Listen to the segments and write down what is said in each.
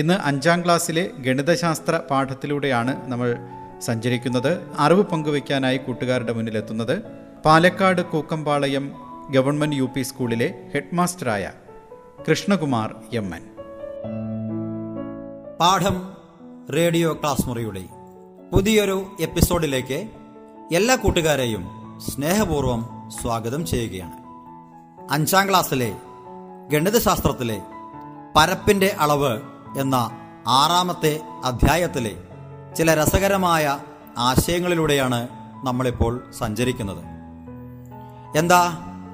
ഇന്ന് 5ാം ക്ലാസ്സിലെ ഗണിതശാസ്ത്ര പാഠത്തിലൂടെയാണ് നമ്മൾ സഞ്ചരിക്കുന്നത്. അറിവ് പങ്കുവയ്ക്കാനായി കൂട്ടുകാരുടെ മുന്നിലെത്തുന്നത് Palakkad Kookkampalayam government U P സ്കൂളിലെ ഹെഡ് മാസ്റ്ററായ കൃഷ്ണകുമാർ എം. പാഠം റേഡിയോ ക്ലാസ് മുറിയുടെ പുതിയൊരു എപ്പിസോഡിലേക്ക് എല്ലാ കൂട്ടുകാരെയും സ്നേഹപൂർവ്വം സ്വാഗതം ചെയ്യുകയാണ്. 5ാം ക്ലാസ്സിലെ ഗണിതശാസ്ത്രത്തിലെ പരപ്പിൻ്റെ അളവ് എന്ന 6ാമത്തെ അധ്യായത്തിലെ ചില രസകരമായ ആശയങ്ങളിലൂടെയാണ് നമ്മളിപ്പോൾ സഞ്ചരിക്കുന്നത്. എന്താ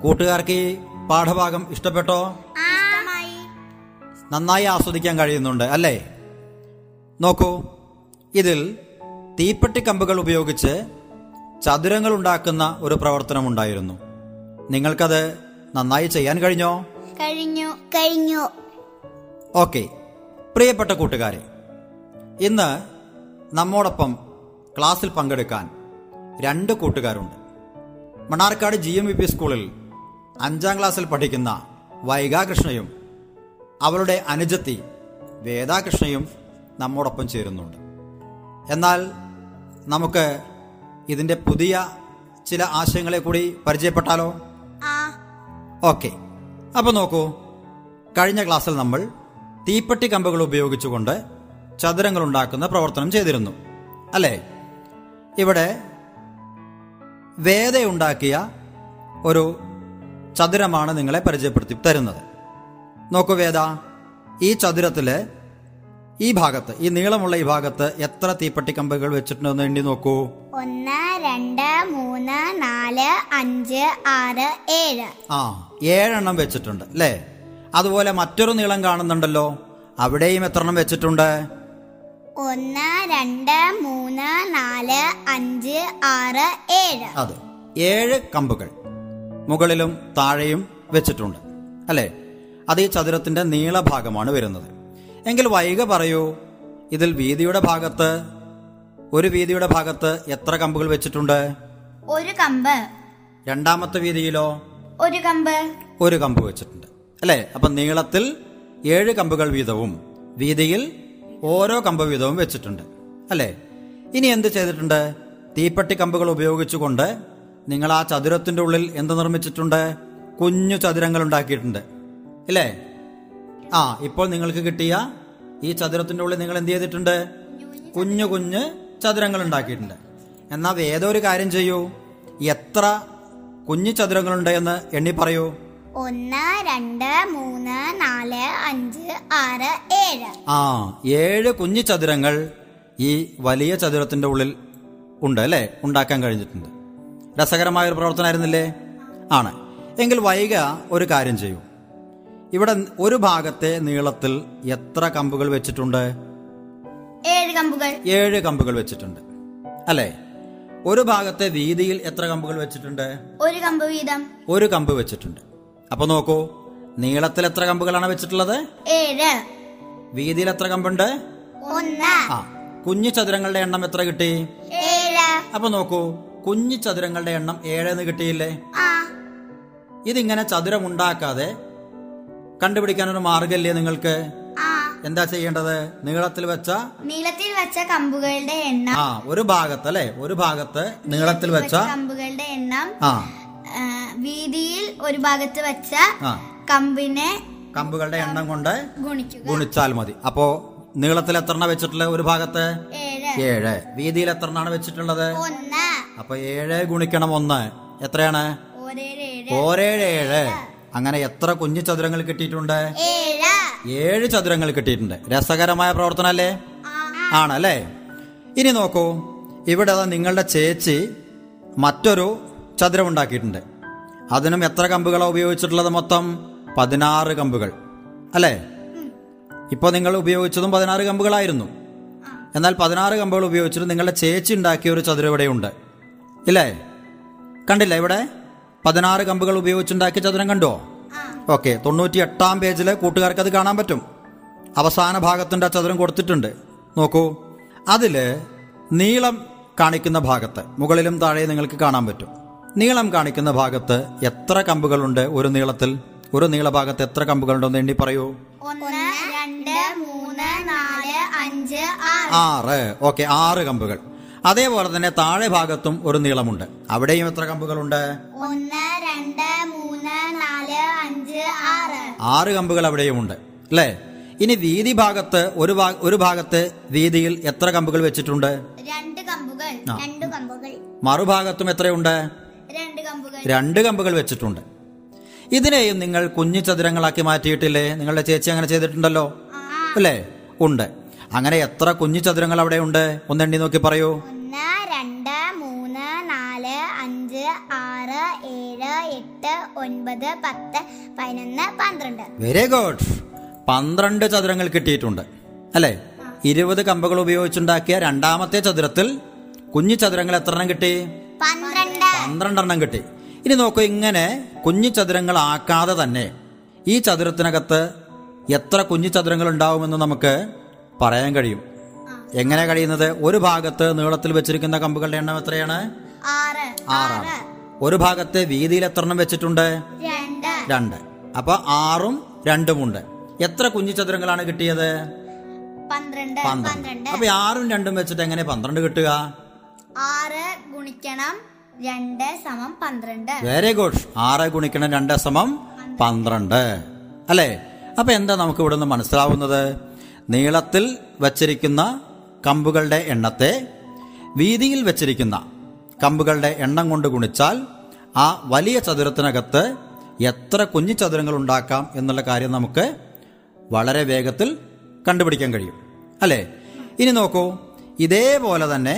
കൂട്ടുകാർക്ക് ഈ പാഠഭാഗം ഇഷ്ടപ്പെട്ടോ? നന്നായി ആസ്വദിക്കാൻ കഴിയുന്നുണ്ട് അല്ലേ? നോക്കൂ, ഇതിൽ തീപ്പെട്ടിക്കമ്പുകൾ ഉപയോഗിച്ച് ചതുരങ്ങൾ ഉണ്ടാക്കുന്ന ഒരു പ്രവർത്തനമുണ്ടായിരുന്നു. നിങ്ങൾക്കത് നന്നായി ചെയ്യാൻ കഴിഞ്ഞോ? കഴിഞ്ഞു. ഓക്കെ. പ്രിയപ്പെട്ട കൂട്ടുകാരെ, ഇന്ന് നമ്മോടൊപ്പം ക്ലാസ്സിൽ പങ്കെടുക്കാൻ 2 കൂട്ടുകാരുണ്ട്. മണ്ണാർക്കാട് GMVP സ്കൂളിൽ 5ാം ക്ലാസ്സിൽ പഠിക്കുന്ന വൈകാകൃഷ്ണയും അവളുടെ അനുജത്തി വേദാകൃഷ്ണയും നമ്മോടൊപ്പം ചേരുന്നുണ്ട്. എന്നാൽ നമുക്ക് ഇതിൻ്റെ പുതിയ ചില ആശയങ്ങളെ കൂടി പരിചയപ്പെട്ടാലോ? ഓക്കെ. അപ്പോൾ നോക്കൂ, കഴിഞ്ഞ ക്ലാസ്സിൽ നമ്മൾ തീപ്പെട്ടി കമ്പുകൾ ഉപയോഗിച്ചുകൊണ്ട് ചതുരങ്ങൾ ഉണ്ടാക്കുന്ന പ്രവർത്തനം ചെയ്തിരുന്നു അല്ലേ? ഇവിടെ വേദയുണ്ടാക്കിയ ഒരു ചതുരമാണ് നിങ്ങളെ പരിചയപ്പെടുത്തി തരുന്നത്. നോക്കൂ വേദ, ഈ ചതുരത്തിലെ ഈ ഭാഗത്ത്, ഈ നീളമുള്ള ഈ ഭാഗത്ത് എത്ര തീപ്പെട്ടി കമ്പുകൾ വെച്ചിട്ടുണ്ടെന്ന് എണ്ണി നോക്കൂ. 1, 2, 3, 4, 5, 6, 7. ആ, 7 എണ്ണം വെച്ചിട്ടുണ്ട് അല്ലേ? അതുപോലെ മറ്റൊരു നീളം കാണുന്നുണ്ടല്ലോ, അവിടെയും എത്ര എണ്ണം വെച്ചിട്ടുണ്ട്? 1, 2, 3, 4, 5, 6, 7. അതെ, 7 കമ്പുകൾ മുകളിലും താഴെയും വെച്ചിട്ടുണ്ട് അല്ലേ? അത് ഈ ചതുരത്തിന്റെ നീളഭാഗമാണ് വരുന്നത്. എങ്കിൽ വൈക പറയൂ, ഇതിൽ വീതിയുടെ ഭാഗത്ത്, ഒരു വീതിയുടെ ഭാഗത്ത് എത്ര കമ്പുകൾ വെച്ചിട്ടുണ്ട്? 1 കമ്പ്. രണ്ടാമത്തെ വീതിയിലോ? 1 കമ്പ് വെച്ചിട്ടുണ്ട് അല്ലേ? അപ്പൊ നീളത്തിൽ 7 കമ്പുകൾ വീതവും വീതിയിൽ ഓരോ കമ്പ് വീതവും വെച്ചിട്ടുണ്ട് അല്ലേ? ഇനി എന്ത് ചെയ്തിട്ടുണ്ട്? തീപ്പെട്ടി കമ്പുകൾ ഉപയോഗിച്ചുകൊണ്ട് നിങ്ങൾ ആ ചതുരത്തിന്റെ ഉള്ളിൽ എന്ത് നിർമ്മിച്ചിട്ടുണ്ട്? കുഞ്ഞു ചതുരങ്ങൾ ഉണ്ടാക്കിയിട്ടുണ്ട് അല്ലേ? ആ, ഇപ്പോൾ നിങ്ങൾക്ക് കിട്ടിയ ഈ ചതുരത്തിന്റെ ഉള്ളിൽ നിങ്ങൾ എന്ത് ചെയ്തിട്ടുണ്ട്? കുഞ്ഞു കുഞ്ഞു ചതുരങ്ങൾ ഉണ്ടാക്കിയിട്ടുണ്ട്. എന്നാൽ ഏതൊരു കാര്യം ചെയ്യൂ, എത്ര കുഞ്ഞു ചതുരങ്ങളുണ്ട് എന്ന് എണ്ണി പറയൂ. 1, 2, 3, 4, 5, 6, 7. ആ, 7 കുഞ്ഞു ചതുരങ്ങൾ ഈ വലിയ ചതുരത്തിന്റെ ഉള്ളിൽ ഉണ്ട് അല്ലേ? ഉണ്ടാക്കാൻ കഴിഞ്ഞിട്ടുണ്ട്. രസകരമായൊരു പ്രവർത്തനമായിരുന്നില്ലേ? ആണ്. എങ്കിൽ വൈക ഒരു കാര്യം ചെയ്യൂ, ഇവിടെ ഒരു ഭാഗത്തെ നീളത്തിൽ എത്ര കമ്പുകൾ വെച്ചിട്ടുണ്ട്? 7 കമ്പുകൾ വെച്ചിട്ടുണ്ട് അല്ലേ? ഒരു ഭാഗത്തെ വീതിയിൽ എത്ര കമ്പുകൾ വെച്ചിട്ടുണ്ട്? 1 കമ്പ് വീതം. 1 കമ്പ് വെച്ചിട്ടുണ്ട്. അപ്പൊ നോക്കൂ, നീളത്തിൽ എത്ര കമ്പുകളാണ് വെച്ചിട്ടുള്ളത്? 7. വീതിയിൽ എത്ര കമ്പുണ്ട്? 1. ആ, കുഞ്ഞു ചതുരങ്ങളുടെ എണ്ണം എത്ര കിട്ടി? 7. അപ്പൊ നോക്കൂ, കുഞ്ഞു ചതുരങ്ങളുടെ എണ്ണം 7 എന്ന് കിട്ടിയില്ലേ? ഇതിങ്ങനെ ചതുരം ഉണ്ടാക്കാതെ കണ്ടുപിടിക്കാനൊരു മാർഗമില്ലേ നിങ്ങൾക്ക്? എന്താ ചെയ്യേണ്ടത്? നീളത്തിൽ വെച്ച കമ്പുകളുടെ എണ്ണം, ആ, ഒരു ഭാഗത്ത് അല്ലെ, ഒരു ഭാഗത്ത് നീളത്തിൽ വെച്ച കമ്പുകളുടെ എണ്ണം, ആ, വീതിയിൽ ഒരു ഭാഗത്ത് വെച്ച കമ്പുകളുടെ എണ്ണം കൊണ്ട് ഗുണിച്ചാൽ മതി. അപ്പോ നീളത്തിൽ എത്ര വെച്ചിട്ടുള്ളത്? ഒരു ഭാഗത്ത് 7. വീതിയിൽ എത്ര വെച്ചിട്ടുള്ളത്? 1. അപ്പൊ 7 ഗുണിക്കണം 1 എത്രയാണ്? 1, 7. അങ്ങനെ എത്ര കുഞ്ഞു ചതുരങ്ങൾ കിട്ടിയിട്ടുണ്ട്? 7 ചതുരങ്ങൾ കിട്ടിയിട്ടുണ്ട്. രസകരമായ പ്രവർത്തനം അല്ലേ? ആണല്ലേ? ഇനി നോക്കൂ, ഇവിടെ നിങ്ങളുടെ ചേച്ചി മറ്റൊരു ചതുരം ഉണ്ടാക്കിയിട്ടുണ്ട്. അതിനും എത്ര കമ്പുകളാണ് ഉപയോഗിച്ചിട്ടുള്ളത്? മൊത്തം 16 കമ്പുകൾ അല്ലേ? ഇപ്പോൾ നിങ്ങൾ ഉപയോഗിച്ചതും 16 കമ്പുകളായിരുന്നു. എന്നാൽ 16 കമ്പുകൾ ഉപയോഗിച്ചിട്ട് നിങ്ങളുടെ ചേച്ചി ഉണ്ടാക്കിയ ഒരു ചതുരവിടെയുണ്ട് ഇല്ലേ? കണ്ടില്ല? ഇവിടെ 16 കമ്പുകൾ ഉപയോഗിച്ചുണ്ടാക്കിയ ചതുരം കണ്ടോ? ഓക്കെ, 98 പേജിൽ കൂട്ടുകാർക്ക് അത് കാണാൻ പറ്റും. അവസാന ഭാഗത്തുണ്ട് ആ ചതുരം കൊടുത്തിട്ടുണ്ട്. നോക്കൂ, അതിൽ നീളം കാണിക്കുന്ന ഭാഗത്ത് മുകളിലും താഴെ നിങ്ങൾക്ക് കാണാൻ പറ്റും. നീളം കാണിക്കുന്ന ഭാഗത്ത് എത്ര കമ്പുകളുണ്ട്? ഒരു നീളത്തിൽ, ഒരു നീളഭാഗത്ത് എത്ര കമ്പുകളുണ്ടെന്ന് എണ്ണി പറയൂ. 6. ഓക്കെ, 6 കമ്പുകൾ. അതേപോലെ തന്നെ താഴെ ഭാഗത്തും ഒരു നീളമുണ്ട്. അവിടെയും എത്ര കമ്പുകളുണ്ട്? 6 കമ്പുകൾ അവിടെയും ഉണ്ട് അല്ലേ? ഇനി വീതി ഭാഗത്ത് ഒരു ഭാഗത്തെ വീതിയിൽ എത്ര കമ്പുകൾ വെച്ചിട്ടുണ്ട്? 2 കമ്പുകൾ. മറുഭാഗത്തും എത്രയുണ്ട്? 2 കമ്പുകൾ വെച്ചിട്ടുണ്ട്. ഇതിനെയും നിങ്ങൾ കുഞ്ഞു ചതുരങ്ങളാക്കി മാറ്റിയിട്ടില്ലേ? നിങ്ങളുടെ ചേച്ചി അങ്ങനെ ചെയ്തിട്ടുണ്ടല്ലോ അല്ലേ? ഉണ്ട്. അങ്ങനെ എത്ര കുഞ്ഞു ചതുരങ്ങൾ അവിടെ ഉണ്ട്? ഒന്നെണ്ണി നോക്കി പറയൂ. 1, 2, 3, 4, 5, 6, 7, 8, 9, 10, 11, 12. Very good. 12 ചതുരങ്ങൾ കിട്ടിയിട്ടുണ്ട് അല്ലേ? 20 കമ്പുകൾ ഉപയോഗിച്ചുണ്ടാക്കിയ രണ്ടാമത്തെ ചതുരത്തിൽ കുഞ്ഞു ചതുരങ്ങൾ എത്ര എണ്ണം കിട്ടി? 12 കിട്ടി. ഇനി നോക്കൂ, ഇങ്ങനെ കുഞ്ഞു ചതുരങ്ങൾ ആക്കാതെ തന്നെ ഈ ചതുരത്തിനകത്ത് എത്ര കുഞ്ഞു ചതുരങ്ങൾ ഉണ്ടാവുമെന്ന് നമുക്ക് പറയാൻ കഴിയും. എങ്ങനെ കഴിയുന്നത്? ഒരു ഭാഗത്ത് നീളത്തിൽ വെച്ചിരിക്കുന്ന കമ്പുകളുടെ എണ്ണം എത്രയാണ്? 6. ഒരു ഭാഗത്തെ വീതിയിൽ എത്ര എണ്ണം വെച്ചിട്ടുണ്ട്? 2. അപ്പൊ 6ഉം 2ഉം ഉണ്ട്. എത്ര കുഞ്ഞു ചതുരങ്ങളാണ് കിട്ടിയത്? 12. അപ്പൊ 6ഉം 2ഉം വെച്ചിട്ട് എങ്ങനെ 12 കിട്ടുക? 6 × 2 = 12. Very good. 6 × 2 = 12 അല്ലേ? അപ്പൊ എന്താ നമുക്ക് ഇവിടെ നിന്ന് മനസ്സിലാവുന്നത്? നീളത്തിൽ വച്ചിരിക്കുന്ന കമ്പുകളുടെ എണ്ണത്തെ വീതിയിൽ വച്ചിരിക്കുന്ന കമ്പുകളുടെ എണ്ണം കൊണ്ട് ഗുണിച്ചാൽ ആ വലിയ ചതുരത്തിനകത്ത് എത്ര കുഞ്ഞു ചതുരങ്ങൾ ഉണ്ടാക്കാം എന്നുള്ള കാര്യം നമുക്ക് വളരെ വേഗത്തിൽ കണ്ടുപിടിക്കാൻ കഴിയും അല്ലേ? ഇനി നോക്കൂ, ഇതേപോലെ തന്നെ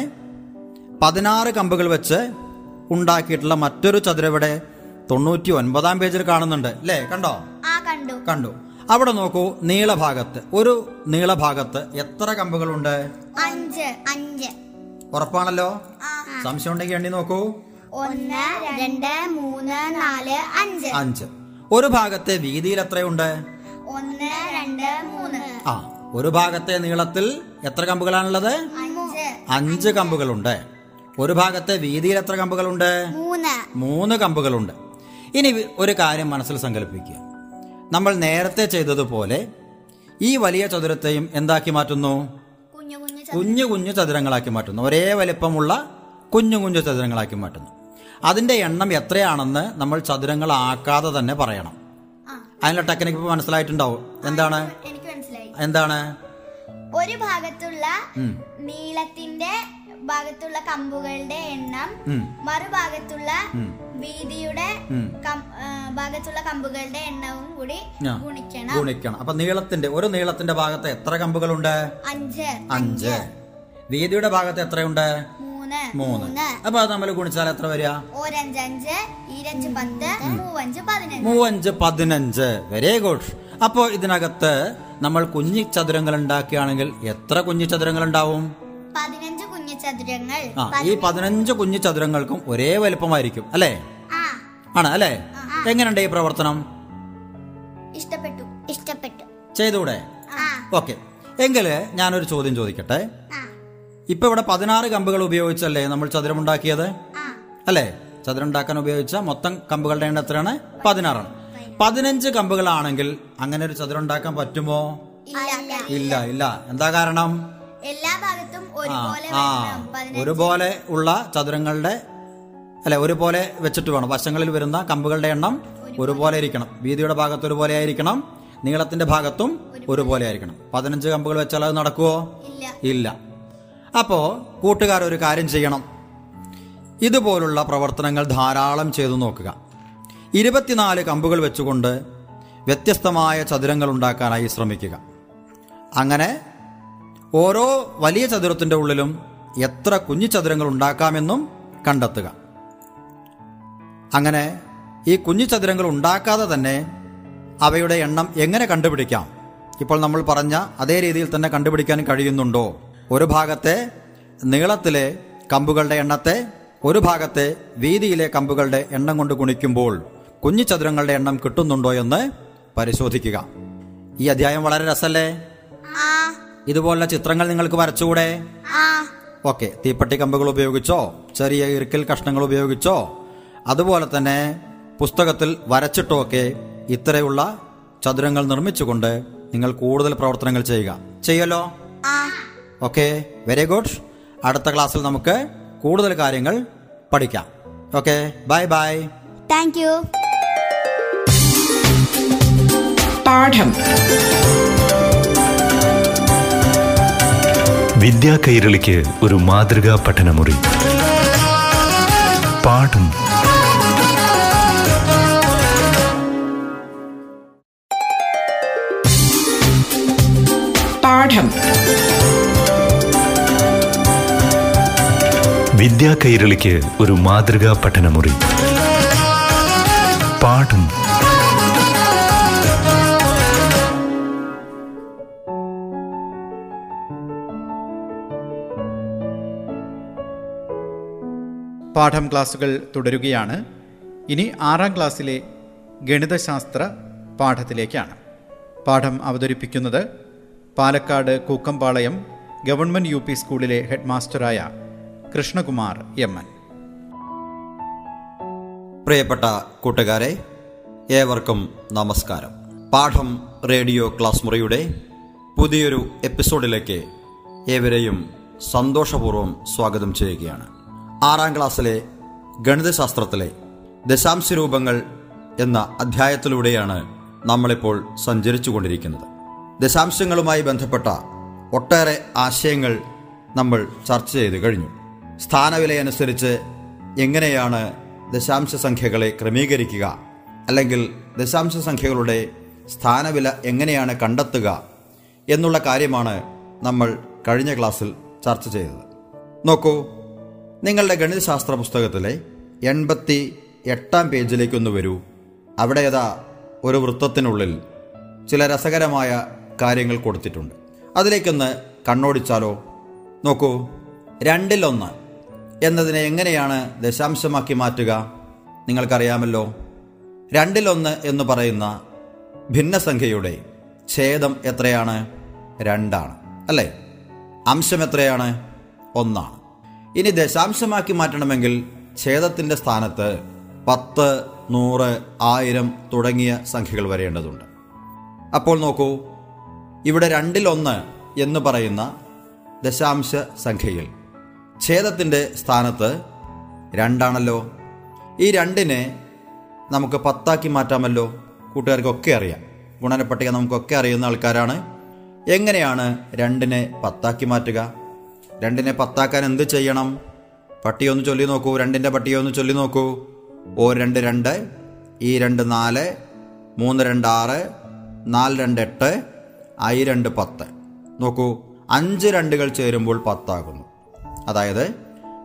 16 കമ്പുകൾ വെച്ച് ഉണ്ടാക്കിയിട്ടുള്ള മറ്റൊരു ചതുരവിടെ 99 പേജിൽ കാണുന്നുണ്ട് അല്ലേ? കണ്ടോ? കണ്ടു. അവിടെ നോക്കൂ, നീളഭാഗത്ത് ഒരു നീളഭാഗത്ത് എത്ര കമ്പുകളുണ്ട്? 5. ഉറപ്പാണല്ലോ? സംശയം ഉണ്ടെങ്കിൽ എണ്ണി നോക്കൂ. 1, 2, 3, 4, 5. ഒരു ഭാഗത്തെ വീതിയിൽ എത്രയുണ്ട്? 1, 2, 3. ഒരു ഭാഗത്തെ നീളത്തിൽ എത്ര കമ്പുകളാണുള്ളത്? 5 കമ്പുകളുണ്ട്. ഒരു ഭാഗത്തെ വീതിയിൽ എത്ര കമ്പുകളുണ്ട്? 3 കമ്പുകളുണ്ട്. ഇനി ഒരു കാര്യം മനസ്സിൽ സങ്കല്പിക്കുക. നമ്മൾ നേരത്തെ ചെയ്തതുപോലെ ഈ വലിയ ചതുരത്തെയും എന്താക്കി മാറ്റുന്നു? കുഞ്ഞു കുഞ്ഞു ചതുരങ്ങളാക്കി മാറ്റുന്നു. ഒരേ വലിപ്പമുള്ള കുഞ്ഞു കുഞ്ഞു ചതുരങ്ങളാക്കി മാറ്റുന്നു. അതിൻ്റെ എണ്ണം എത്രയാണെന്ന് നമ്മൾ ചതുരങ്ങളാക്കാതെ തന്നെ പറയണം. അതിനുള്ള ടെക്നിക്ക് ഇപ്പോൾ മനസ്സിലായിട്ടുണ്ടാവും. എന്താണ്? എന്താണ്? ഒരു ഭാഗത്തുള്ള നീളത്തിന്റെ ഭാഗത്തുള്ള കമ്പുകളുടെ എണ്ണം മറുഭാഗത്തുള്ള വീതിയുടെ ഭാഗത്തുള്ള കമ്പുകളുടെ എണ്ണവും കൂടി ഗുണിക്കണം. അപ്പൊ നീളത്തിന്റെ ഒരു നീളത്തിന്റെ ഭാഗത്ത് എത്ര കമ്പുകളുണ്ട്? 5. വീതിയുടെ ഭാഗത്ത് എത്രയുണ്ട്? 3. അപ്പൊ അത് നമ്മൾ ഗുണിച്ചാൽ എത്ര വരിക? 5, 5, 10, 3, 5, 15. Very good. അപ്പോ ഇതിനകത്ത് നമ്മൾ കുഞ്ഞി ചതുരങ്ങൾ ഉണ്ടാക്കുകയാണെങ്കിൽ എത്ര കുഞ്ഞി ചതുരങ്ങൾ ഉണ്ടാവും? 15 കുഞ്ഞു ചതുരങ്ങൾ. ഈ 15 കുഞ്ഞു ചതുരങ്ങൾക്കും ഒരേ വലുപ്പമായിരിക്കും അല്ലേ? ആണ് അല്ലേ? എങ്ങനെയുണ്ട് ഈ പ്രവർത്തനം? ഇഷ്ടപ്പെട്ടു? ചെയ്തൂടെ? ഓക്കെ, എങ്കില് ഞാനൊരു ചോദ്യം ചോദിക്കട്ടെ. ഇപ്പൊ ഇവിടെ 16 കമ്പുകൾ ഉപയോഗിച്ചല്ലേ നമ്മൾ ചതുരമുണ്ടാക്കിയത് അല്ലേ? ചതുരമുണ്ടാക്കാൻ ഉപയോഗിച്ച മൊത്തം കമ്പുകളുടെ എണ്ണം എത്രയാണ്? 16. 15 കമ്പുകളാണെങ്കിൽ അങ്ങനെ ഒരു ചതുരം ഉണ്ടാക്കാൻ പറ്റുമോ? ഇല്ല. എന്താ കാരണം? എല്ലാ ഭാഗത്തും ഒരുപോലെ ഉള്ള ചതുരങ്ങളുടെ അല്ലെ, ഒരുപോലെ വെച്ചിട്ട് വേണം. വശങ്ങളിൽ വരുന്ന കമ്പുകളുടെ എണ്ണം ഒരുപോലെ ആയിരിക്കണം. വീതിയുടെ ഭാഗത്ത് ഒരുപോലെ ആയിരിക്കണം. നീളത്തിന്റെ ഭാഗത്തും ഒരുപോലെ ആയിരിക്കണം. 15 കമ്പുകൾ വെച്ചാൽ അത് നടക്കുവോ? ഇല്ല. അപ്പോ കൂട്ടുകാരൊരു കാര്യം ചെയ്യണം. ഇതുപോലുള്ള പ്രവർത്തനങ്ങൾ ധാരാളം ചെയ്തു നോക്കുക. 24 കമ്പുകൾ വെച്ചുകൊണ്ട് വ്യത്യസ്തമായ ചതുരങ്ങൾ ഉണ്ടാക്കാനായി ശ്രമിക്കുക. അങ്ങനെ ഓരോ വലിയ ചതുരത്തിൻ്റെ ഉള്ളിലും എത്ര കുഞ്ഞു ചതുരങ്ങൾ ഉണ്ടാക്കാമെന്നും കണ്ടെത്തുക. അങ്ങനെ ഈ കുഞ്ഞു ചതുരങ്ങൾ ഉണ്ടാക്കാതെ തന്നെ അവയുടെ എണ്ണം എങ്ങനെ കണ്ടുപിടിക്കാം? ഇപ്പോൾ നമ്മൾ പറഞ്ഞ അതേ രീതിയിൽ തന്നെ കണ്ടുപിടിക്കാൻ കഴിയുന്നുണ്ടോ? ഒരു ഭാഗത്തെ നീളത്തിലെ കമ്പുകളുടെ എണ്ണത്തെ ഒരു ഭാഗത്തെ വീതിയിലെ കമ്പുകളുടെ എണ്ണം കൊണ്ട് ഗുണിക്കുമ്പോൾ കുഞ്ഞു ചതുരങ്ങളുടെ എണ്ണം കിട്ടുന്നുണ്ടോ എന്ന് പരിശോധിക്കുക. ഈ അധ്യായം വളരെ രസല്ലേ? ഇതുപോലുള്ള ചിത്രങ്ങൾ നിങ്ങൾക്ക് വരച്ചുകൂടെ? ഓക്കെ, തീപ്പെട്ടി കമ്പുകൾ ഉപയോഗിച്ചോ ചെറിയ ഇറുക്കൽ കഷ്ണങ്ങൾ ഉപയോഗിച്ചോ അതുപോലെ തന്നെ പുസ്തകത്തിൽ വരച്ചിട്ടോ ഒക്കെ ഇത്രയുള്ള ചതുരങ്ങൾ നിർമ്മിച്ചുകൊണ്ട് നിങ്ങൾ കൂടുതൽ പ്രവർത്തനങ്ങൾ ചെയ്യുക. ചെയ്യല്ലോ? Okay, very good. അടുത്ത ക്ലാസ്സിൽ നമുക്ക് കൂടുതൽ കാര്യങ്ങൾ പഠിക്കാം. Okay, bye bye. Thank you. Padam Vidya കൈരളിക്ക് ഒരു മാതൃകാ പഠനമുറി. പാഠം പാഠം വിദ്യാ കൈരളിക്ക് ഒരു മാതൃകാ പഠനമുറി. പാഠം പാഠം ക്ലാസുകൾ തുടരുകയാണ്. ഇനി 6ാം ക്ലാസ്സിലെ ഗണിതശാസ്ത്ര പാഠത്തിലേക്കാണ്. പാഠം അവതരിപ്പിക്കുന്നത് പാലക്കാട് കൂക്കമ്പാളയം ഗവൺമെൻറ് UP സ്കൂളിലെ ഹെഡ്മാസ്റ്ററായ കൃഷ്ണകുമാർ എം. പ്രിയപ്പെട്ട കൂട്ടുകാരെ, ഏവർക്കും നമസ്കാരം. പാഠം റേഡിയോ ക്ലാസ് മുറിയുടെ പുതിയൊരു എപ്പിസോഡിലേക്ക് ഏവരെയും സന്തോഷപൂർവ്വം സ്വാഗതം ചെയ്യുകയാണ്. 6ാം ക്ലാസ്സിലെ ഗണിതശാസ്ത്രത്തിലെ ദശാംശ രൂപങ്ങൾ എന്ന അധ്യായത്തിലൂടെയാണ് നമ്മളിപ്പോൾ സഞ്ചരിച്ചു കൊണ്ടിരിക്കുന്നത്. ദശാംശങ്ങളുമായി ബന്ധപ്പെട്ട ഒട്ടേറെ ആശയങ്ങൾ നമ്മൾ ചർച്ച ചെയ്ത് കഴിഞ്ഞു. സ്ഥാനവിലയനുസരിച്ച് എങ്ങനെയാണ് ദശാംശ സംഖ്യകളെ ക്രമീകരിക്കുക, അല്ലെങ്കിൽ ദശാംശ സംഖ്യകളുടെ സ്ഥാനവില എങ്ങനെയാണ് കണ്ടെത്തുക എന്നുള്ള കാര്യമാണ് നമ്മൾ കഴിഞ്ഞ ക്ലാസ്സിൽ ചർച്ച ചെയ്തത്. നോക്കൂ, നിങ്ങളുടെ ഗണിതശാസ്ത്ര പുസ്തകത്തിലെ 88ാം പേജിലേക്കൊന്ന് വരൂ. അവിടെ ഏതാ ഒരു വൃത്തത്തിനുള്ളിൽ ചില രസകരമായ കാര്യങ്ങൾ കൊടുത്തിട്ടുണ്ട്. അതിലേക്കൊന്ന് കണ്ണോടിച്ചാലോ. നോക്കൂ, 2/1 എന്നതിനെ എങ്ങനെയാണ് ദശാംശമാക്കി മാറ്റുക? നിങ്ങൾക്കറിയാമല്ലോ, 2/1 എന്ന് പറയുന്ന ഭിന്നസംഖ്യയുടെ ഛേദം എത്രയാണ്? 2 അല്ലേ? അംശം എത്രയാണ്? 1. ഇനി ദശാംശമാക്കി മാറ്റണമെങ്കിൽ ഛേദത്തിൻ്റെ സ്ഥാനത്ത് 10, 100, 1000 തുടങ്ങിയ സംഖ്യകൾ വരേണ്ടതുണ്ട്. അപ്പോൾ നോക്കൂ, ഇവിടെ 2/1 എന്ന് പറയുന്ന ദശാംശ സംഖ്യയിൽ ഛേദത്തിൻ്റെ സ്ഥാനത്ത് 2 ഈ 2നെ നമുക്ക് 10 മാറ്റാമല്ലോ. കൂട്ടുകാർക്കൊക്കെ അറിയാം, ഗുണനപ്പട്ടിക നമുക്കൊക്കെ അറിയുന്ന ആൾക്കാരാണ്. എങ്ങനെയാണ് 2 10 മാറ്റുക? 2 10 എന്ത് ചെയ്യണം? പട്ടിയൊന്ന് ചൊല്ലി നോക്കൂ. 2 പട്ടിയൊന്ന് ചൊല്ലി നോക്കൂ. 1 2 2 4 3 2 6 4 2 8 2 10. നോക്കൂ, 5 2കൾ ചേരുമ്പോൾ 10 അതായത്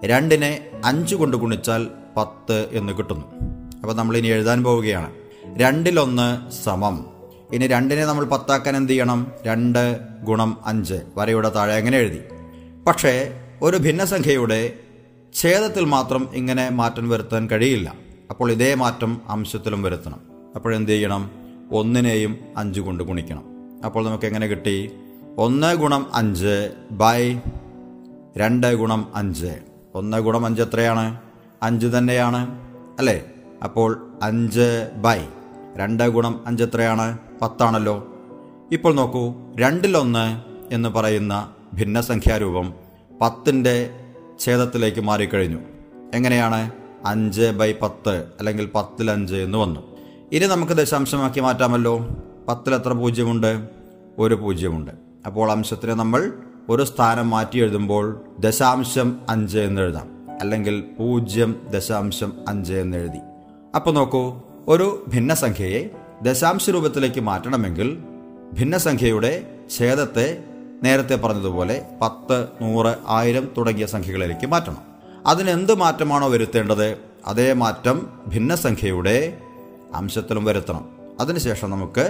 2 5 കൊണ്ട് ഗുണിച്ചാൽ 10 എന്ന് കിട്ടുന്നു. അപ്പോൾ നമ്മളിനി എഴുതാൻ പോവുകയാണ് 2/1 സമം. ഇനി 2 നമ്മൾ 10 എന്ത് ചെയ്യണം? 2 × 5 വരയുടെ താഴെ അങ്ങനെ എഴുതി. പക്ഷേ ഒരു ഭിന്നസംഖ്യയുടെ ഛേദത്തിൽ മാത്രം ഇങ്ങനെ മാറ്റം വരുത്താൻ കഴിയില്ല. അപ്പോൾ ഇതേ മാറ്റം അംശത്തിലും വരുത്തണം. അപ്പോഴെന്ത് ചെയ്യണം? 1-നെയും 5 കൊണ്ട് ഗുണിക്കണം. അപ്പോൾ നമുക്ക് എങ്ങനെ കിട്ടി? 1 × 5 ബൈ 2 × 5. 1 × 5 എത്രയാണ്? 5 തന്നെയാണ് അല്ലേ? അപ്പോൾ 5 ബൈ 2 × 5 എത്രയാണ്? 10 ഇപ്പോൾ നോക്കൂ, 2/1 എന്ന് പറയുന്ന ഭിന്നസംഖ്യാരൂപം 10ൻ്റെ ഛേദത്തിലേക്ക് മാറിക്കഴിഞ്ഞു. എങ്ങനെയാണ്? 5/10 അല്ലെങ്കിൽ 10 എന്ന് വന്നു. ഇനി നമുക്ക് ദശാംശമാക്കി മാറ്റാമല്ലോ. 10 എത്ര പൂജ്യമുണ്ട്? 1 പൂജ്യമുണ്ട്. അപ്പോൾ അംശത്തിന് നമ്മൾ ഒരു സ്ഥാനം മാറ്റി എഴുതുമ്പോൾ 0.5 എന്ന് എഴുതാം, അല്ലെങ്കിൽ 0.5 എന്ന് എഴുതി. അപ്പോൾ നോക്കൂ, ഒരു ഭിന്നസംഖ്യയെ ദശാംശ രൂപത്തിലേക്ക് മാറ്റണമെങ്കിൽ ഭിന്നസംഖ്യയുടെ ഛേദത്തെ നേരത്തെ പറഞ്ഞതുപോലെ 10, 100, 1000 തുടങ്ങിയ സംഖ്യകളിലേക്ക് മാറ്റണം. അതിനെന്ത് മാറ്റമാണോ വരുത്തേണ്ടത് അതേ മാറ്റം ഭിന്നസംഖ്യയുടെ അംശത്തിലും വരുത്തണം. അതിനുശേഷം നമുക്ക്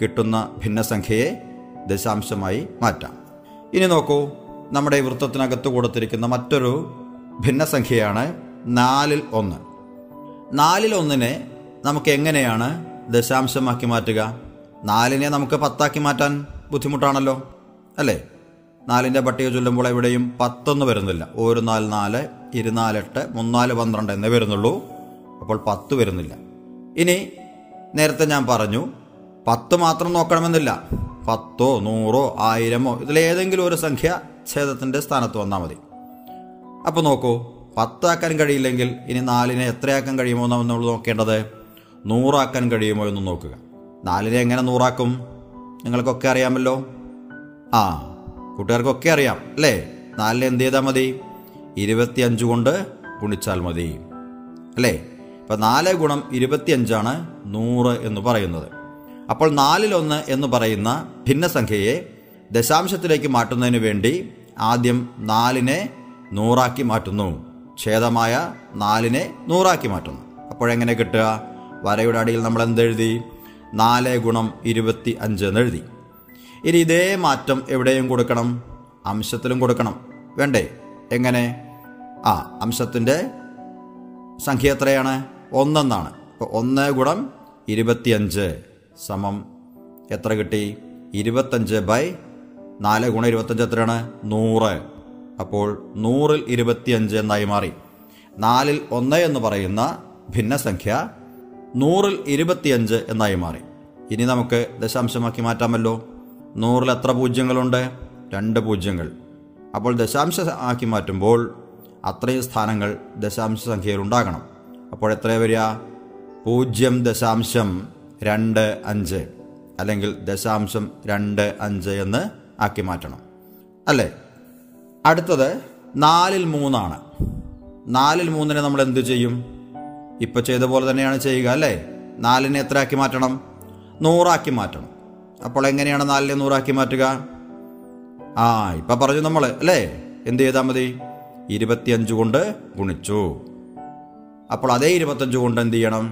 കിട്ടുന്ന ഭിന്നസംഖ്യയെ ദശാംശമായി മാറ്റാം. ഇനി നോക്കൂ, നമ്മുടെ ഈ വൃത്തത്തിനകത്ത് കൊടുത്തിരിക്കുന്ന മറ്റൊരു ഭിന്നസംഖ്യയാണ് 4/1. 4/1-നെ നമുക്ക് എങ്ങനെയാണ് ദശാംശമാക്കി മാറ്റുക? 4-നെ നമുക്ക് 10 മാറ്റാൻ ബുദ്ധിമുട്ടാണല്ലോ അല്ലേ? 4-ന്റെ പട്ടിക ചൊല്ലുമ്പോൾ എവിടെയും 10 വരുന്നില്ല. 1 4 4, 2 4 8, 3 4 12 എന്നേ വരുന്നുള്ളൂ. അപ്പോൾ 10 വരുന്നില്ല. ഇനി നേരത്തെ ഞാൻ പറഞ്ഞു 10 മാത്രം നോക്കണമെന്നില്ല. 1000, 10000 ഇതിലേതെങ്കിലും ഒരു സംഖ്യ ഛേദത്തിൻ്റെ സ്ഥാനത്ത് വന്നാൽ മതി. അപ്പോൾ നോക്കൂ, 10 കഴിയില്ലെങ്കിൽ ഇനി 4-നെ എത്രയാക്കാൻ കഴിയുമോ എന്നാണ് നമ്മൾ നോക്കേണ്ടത്. 100 കഴിയുമോ എന്ന് നോക്കുക. 4-നെ എങ്ങനെ 100 നിങ്ങൾക്കൊക്കെ അറിയാമല്ലോ. ആ കൂട്ടുകാർക്കൊക്കെ അറിയാം അല്ലേ? 4-നെ എന്ത് ചെയ്താൽ മതി? 25 കൊണ്ട് ഗുണിച്ചാൽ മതി അല്ലേ? അപ്പം 4 × 25 എന്ന് പറയുന്നത്. അപ്പോൾ 4/1 എന്ന് പറയുന്ന ഭിന്നസംഖ്യയെ ദശാംശത്തിലേക്ക് മാറ്റുന്നതിന് വേണ്ടി ആദ്യം 4-നെ 100 മാറ്റുന്നു. ഛേദമായ 4-നെ 100 മാറ്റുന്നു. അപ്പോഴെങ്ങനെ കിട്ടുക? വരയുടെ അടിയിൽ നമ്മൾ എന്തെഴുതി? 4 × 25 എന്നെഴുതി. ഇനി ഇതേ മാറ്റം എവിടെയും കൊടുക്കണം? അംശത്തിലും കൊടുക്കണം വേണ്ടേ? എങ്ങനെ? ആ അംശത്തിൻ്റെ സംഖ്യ എത്രയാണ്? 1 എന്നാണ്. അപ്പോൾ 1 × 25 സമം എത്ര കിട്ടി? 25/4 × 25 എത്രയാണ്? 100. അപ്പോൾ 100/25 എന്നായി മാറി. 4/1 എന്ന് പറയുന്ന ഭിന്നസംഖ്യ 100/25 എന്നായി മാറി. ഇനി നമുക്ക് ദശാംശമാക്കി മാറ്റാമല്ലോ. 100-ൽ എത്ര പൂജ്യങ്ങളുണ്ട്? 2 പൂജ്യങ്ങൾ. അപ്പോൾ ദശാംശമാക്കി മാറ്റുമ്പോൾ അത്രയും സ്ഥാനങ്ങൾ ദശാംശ സംഖ്യയിൽ ഉണ്ടാകണം. അപ്പോൾ എത്ര വരിക? 0.25 അല്ലെങ്കിൽ 0.25 എന്ന് ആക്കി മാറ്റണം അല്ലേ? അടുത്തത് 4/3 ആണ്. 4/3-നെ നമ്മൾ എന്ത് ചെയ്യും? ഇപ്പോൾ ചെയ്ത പോലെ തന്നെയാണ് ചെയ്യുക അല്ലേ? 4-നെ എത്ര ആക്കി മാറ്റണം? 100 മാറ്റണം. അപ്പോൾ എങ്ങനെയാണ് 4-നെ 100 മാറ്റുക? ആ ഇപ്പം പറഞ്ഞു നമ്മൾ അല്ലേ? എന്ത് ചെയ്താൽ മതി? 25 കൊണ്ട് ഗുണിച്ചു. അപ്പോൾ അതേ 25 കൊണ്ട് എന്ത് ചെയ്യണം?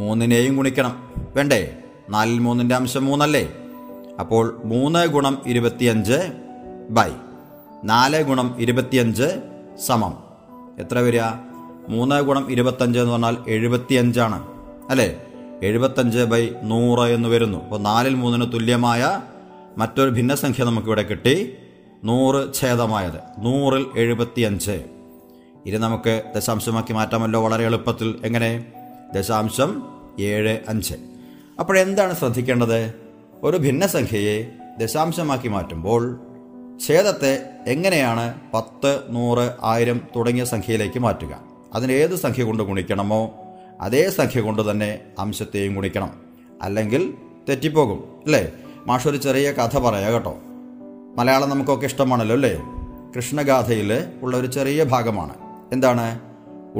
3-നെയും ഗുണിക്കണം വേണ്ടേ? 4/3-ൻ്റെ അംശം 3 അല്ലേ? അപ്പോൾ 3 × 25/4 × 25 സമം എത്ര വരിക? 3 × 25 എന്ന് പറഞ്ഞാൽ 75 ആണ് അല്ലേ? 75/100 എന്ന് വരുന്നു. അപ്പോൾ 4/3-ന് തുല്യമായ മറ്റൊരു ഭിന്നസംഖ്യ നമുക്കിവിടെ കിട്ടി. 100 ഛേദമായത് 100/75. ഇത് നമുക്ക് ദശാംശമാക്കി മാറ്റാമല്ലോ വളരെ എളുപ്പത്തിൽ. എങ്ങനെ? 0.75. അപ്പോഴെന്താണ് ശ്രദ്ധിക്കേണ്ടത്? ഒരു ഭിന്നസംഖ്യയെ ദശാംശമാക്കി മാറ്റുമ്പോൾ ഛേദത്തെ എങ്ങനെയാണ് 10, 100, 1000 തുടങ്ങിയ സംഖ്യയിലേക്ക് മാറ്റുക? അതിനേത് സംഖ്യ കൊണ്ട് ഗുണിക്കണമോ അതേ സംഖ്യ കൊണ്ട് തന്നെ അംശത്തെയും ഗുണിക്കണം, അല്ലെങ്കിൽ തെറ്റിപ്പോകും അല്ലേ? മാഷൊരു ചെറിയ കഥ പറയാം കേട്ടോ. മലയാളം നമുക്കൊക്കെ ഇഷ്ടമാണല്ലോ അല്ലേ? കൃഷ്ണഗാഥയിൽ ഉള്ള ഒരു ചെറിയ ഭാഗമാണ്. എന്താണ്?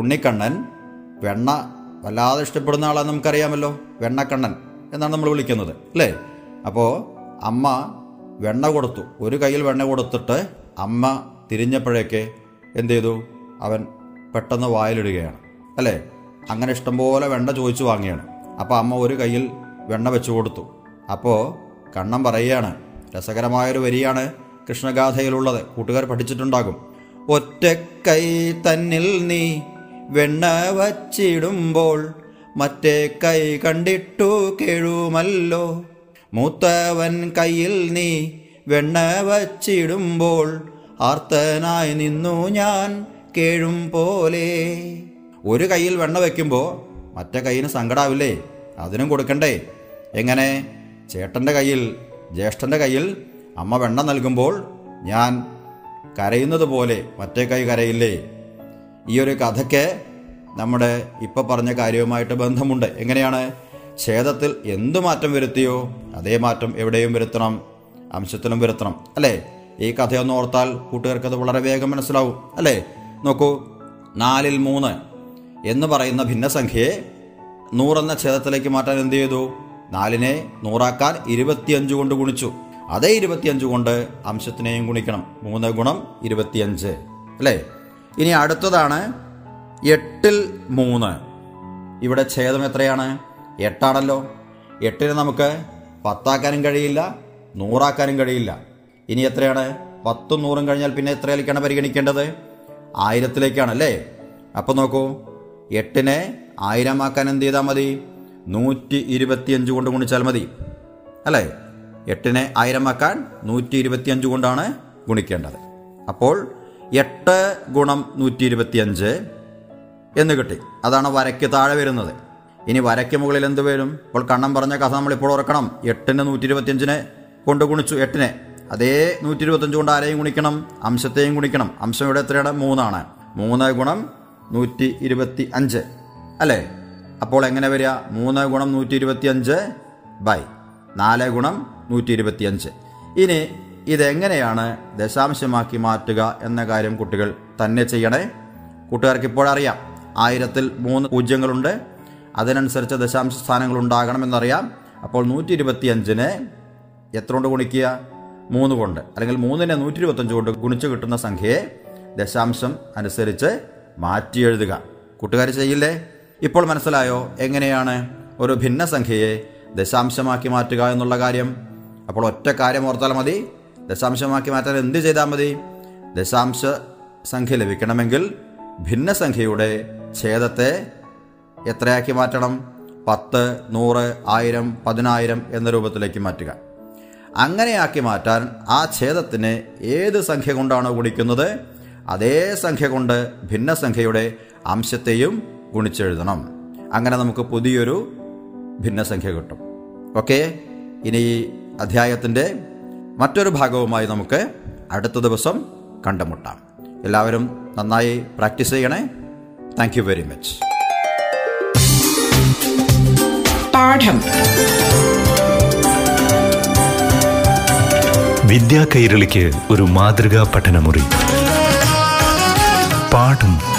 ഉണ്ണിക്കണ്ണൻ വെണ്ണ വല്ലാതെ ഇഷ്ടപ്പെടുന്ന ആളാണ്, നമുക്കറിയാമല്ലോ. വെണ്ണക്കണ്ണൻ എന്നാണ് നമ്മൾ വിളിക്കുന്നത് അല്ലേ? അപ്പോൾ അമ്മ വെണ്ണ കൊടുത്തു. ഒരു കയ്യിൽ വെണ്ണ കൊടുത്തിട്ട് അമ്മ തിരിഞ്ഞപ്പോഴേക്ക് എന്ത് ചെയ്തു? അവൻ പെട്ടെന്ന് വായിലിടുകയാണ് അല്ലേ? അങ്ങനെ ഇഷ്ടംപോലെ വെണ്ണ ചോദിച്ചു വാങ്ങിയാണ്. അപ്പോൾ അമ്മ ഒരു കയ്യിൽ വെണ്ണ വെച്ചു കൊടുത്തു. അപ്പോൾ കണ്ണൻ പറയുകയാണ്, രസകരമായൊരു വരിയാണ് കൃഷ്ണഗാഥയിലുള്ളത്, കൂട്ടുകാർ പഠിച്ചിട്ടുണ്ടാകും. ഒറ്റക്കൈ തന്നിൽ നീ വെണ്ണ വച്ചിടുമ്പോൾ മറ്റേ കൈ കണ്ടിട്ടു കേഴുമല്ലോ. മൂത്തവൻ കയ്യിൽ നീ വെണ്ണ വച്ചിടുമ്പോൾ ആർത്തനായി നിന്നു ഞാൻ കേഴും പോലെ. ഒരു കയ്യിൽ വെണ്ണ വയ്ക്കുമ്പോൾ മറ്റേ കൈയിന് സങ്കടാവില്ലേ? അതിനും കൊടുക്കണ്ടേ? എങ്ങനെ? ചേട്ടൻ്റെ കയ്യിൽ, ജ്യേഷ്ഠൻ്റെ കയ്യിൽ അമ്മ വെണ്ണ നൽകുമ്പോൾ ഞാൻ കരയുന്നത് പോലെ മറ്റേ കൈ കരയില്ലേ? ഈ ഒരു കഥയ്ക്ക് നമ്മുടെ ഇപ്പം പറഞ്ഞ കാര്യവുമായിട്ട് ബന്ധമുണ്ട്. എങ്ങനെയാണ്? ഛേദത്തിൽ എന്തു മാറ്റം വരുത്തിയോ അതേ മാറ്റം എവിടെയും വരുത്തണം, അംശത്തിലും വരുത്തണം അല്ലേ? ഈ കഥയൊന്ന് ഓർത്താൽ കൂട്ടുകാർക്കത് വളരെ വേഗം മനസ്സിലാവും അല്ലേ? നോക്കൂ, 4/3 എന്ന് പറയുന്ന ഭിന്നസംഖ്യയെ 100 എന്ന ഛേദത്തിലേക്ക് മാറ്റാൻ എന്ത് ചെയ്തു? 4-നെ 100 25 കൊണ്ട് ഗുണിച്ചു. അതേ 25 കൊണ്ട് അംശത്തിനെയും ഗുണിക്കണം. 3 × 25 അല്ലേ? ഇനി അടുത്തതാണ് 8/3. ഇവിടെ ഛേദം എത്രയാണ്? 8 ആണല്ലോ. 8-നെ നമുക്ക് 10 കഴിയില്ല, 100 കഴിയില്ല. ഇനി എത്രയാണ്? പത്തും നൂറും കഴിഞ്ഞാൽ പിന്നെ എത്രയിലേക്കാണ് പരിഗണിക്കേണ്ടത്? 1000ത്തിലേക്കാണല്ലേ. അപ്പം നോക്കൂ, 8നെ 1000 ആക്കാൻ എന്ത് ചെയ്താൽ മതി? 125 കൊണ്ട് ഗുണിച്ചാൽ മതി അല്ലേ. 8നെ 1000 ആക്കാൻ 125 കൊണ്ടാണ് ഗുണിക്കേണ്ടത്. അപ്പോൾ 8 × 125 എന്ന് കിട്ടി. അതാണ് വരയ്ക്ക് താഴെ വരുന്നത്. ഇനി വരയ്ക്ക് മുകളിൽ എന്ത് വരും? ഇപ്പോൾ കണ്ണം പറഞ്ഞ കഥ നമ്മളിപ്പോൾ ഓർക്കണം. 8നെ 125 കൊണ്ട് ഗുണിച്ചു 8നെ. അതേ 125 കൊണ്ട് ആരെയും ഗുണിക്കണം? അംശത്തെയും ഗുണിക്കണം. അംശം ഇവിടെ എത്രയാണ്? 3 ആണ്. 3 × 125 അല്ലേ. അപ്പോൾ എങ്ങനെ വരിക? 3 × 125 ബൈ 4 × 125. ഇനി ഇതെങ്ങനെയാണ് ദശാംശമാക്കി മാറ്റുക എന്ന കാര്യം കുട്ടികൾ തന്നെ ചെയ്യണേ. കൂട്ടുകാർക്ക് ഇപ്പോഴറിയാം 1000-ൽ 3 പൂജ്യങ്ങളുണ്ട്. അതിനനുസരിച്ച് ദശാംശ സ്ഥാനങ്ങൾ ഉണ്ടാകണമെന്നറിയാം. അപ്പോൾ 125-നെ എത്ര കൊണ്ട് ഗുണിക്കുക? 3 കൊണ്ട്. അല്ലെങ്കിൽ 3-നെ 125 കൊണ്ട് ഗുണിച്ച് കിട്ടുന്ന സംഖ്യയെ ദശാംശം അനുസരിച്ച് മാറ്റി എഴുതുക. കൂട്ടുകാർ ചെയ്യില്ലേ? ഇപ്പോൾ മനസ്സിലായോ എങ്ങനെയാണ് ഒരു ഭിന്ന സംഖ്യയെ ദശാംശമാക്കി മാറ്റുക എന്നുള്ള കാര്യം? അപ്പോൾ ഒറ്റ കാര്യം ഓർത്താൽ മതി. ദശാംശമാക്കി മാറ്റാൻ എന്ത് ചെയ്താൽ മതി? ദശാംശ സംഖ്യ ലഭിക്കണമെങ്കിൽ ഭിന്നസംഖ്യയുടെ ഛേദത്തെ എത്രയാക്കി മാറ്റണം? 10, 100, 1000, 10000 എന്ന രൂപത്തിലേക്ക് മാറ്റുക. അങ്ങനെയാക്കി മാറ്റാൻ ആ ഛേദത്തിന് ഏത് സംഖ്യ കൊണ്ടാണോ ഗുണിക്കുന്നത് അതേ സംഖ്യ കൊണ്ട് ഭിന്നസംഖ്യയുടെ അംശത്തെയും ഗുണിച്ചെഴുതണം. അങ്ങനെ നമുക്ക് പുതിയൊരു ഭിന്നസംഖ്യ കിട്ടും. ഓക്കെ, ഇനി ഈ അധ്യായത്തിൻ്റെ മറ്റൊരു ഭാഗവുമായി നമുക്ക് അടുത്ത ദിവസം കണ്ടുമുട്ടാം. എല്ലാവരും നന്നായി പ്രാക്ടീസ് ചെയ്യണേ. Thank you very much. Padam Vidya കൈരളിക്ക് ഒരു മാതൃകാ പഠനമുറി. പാഠം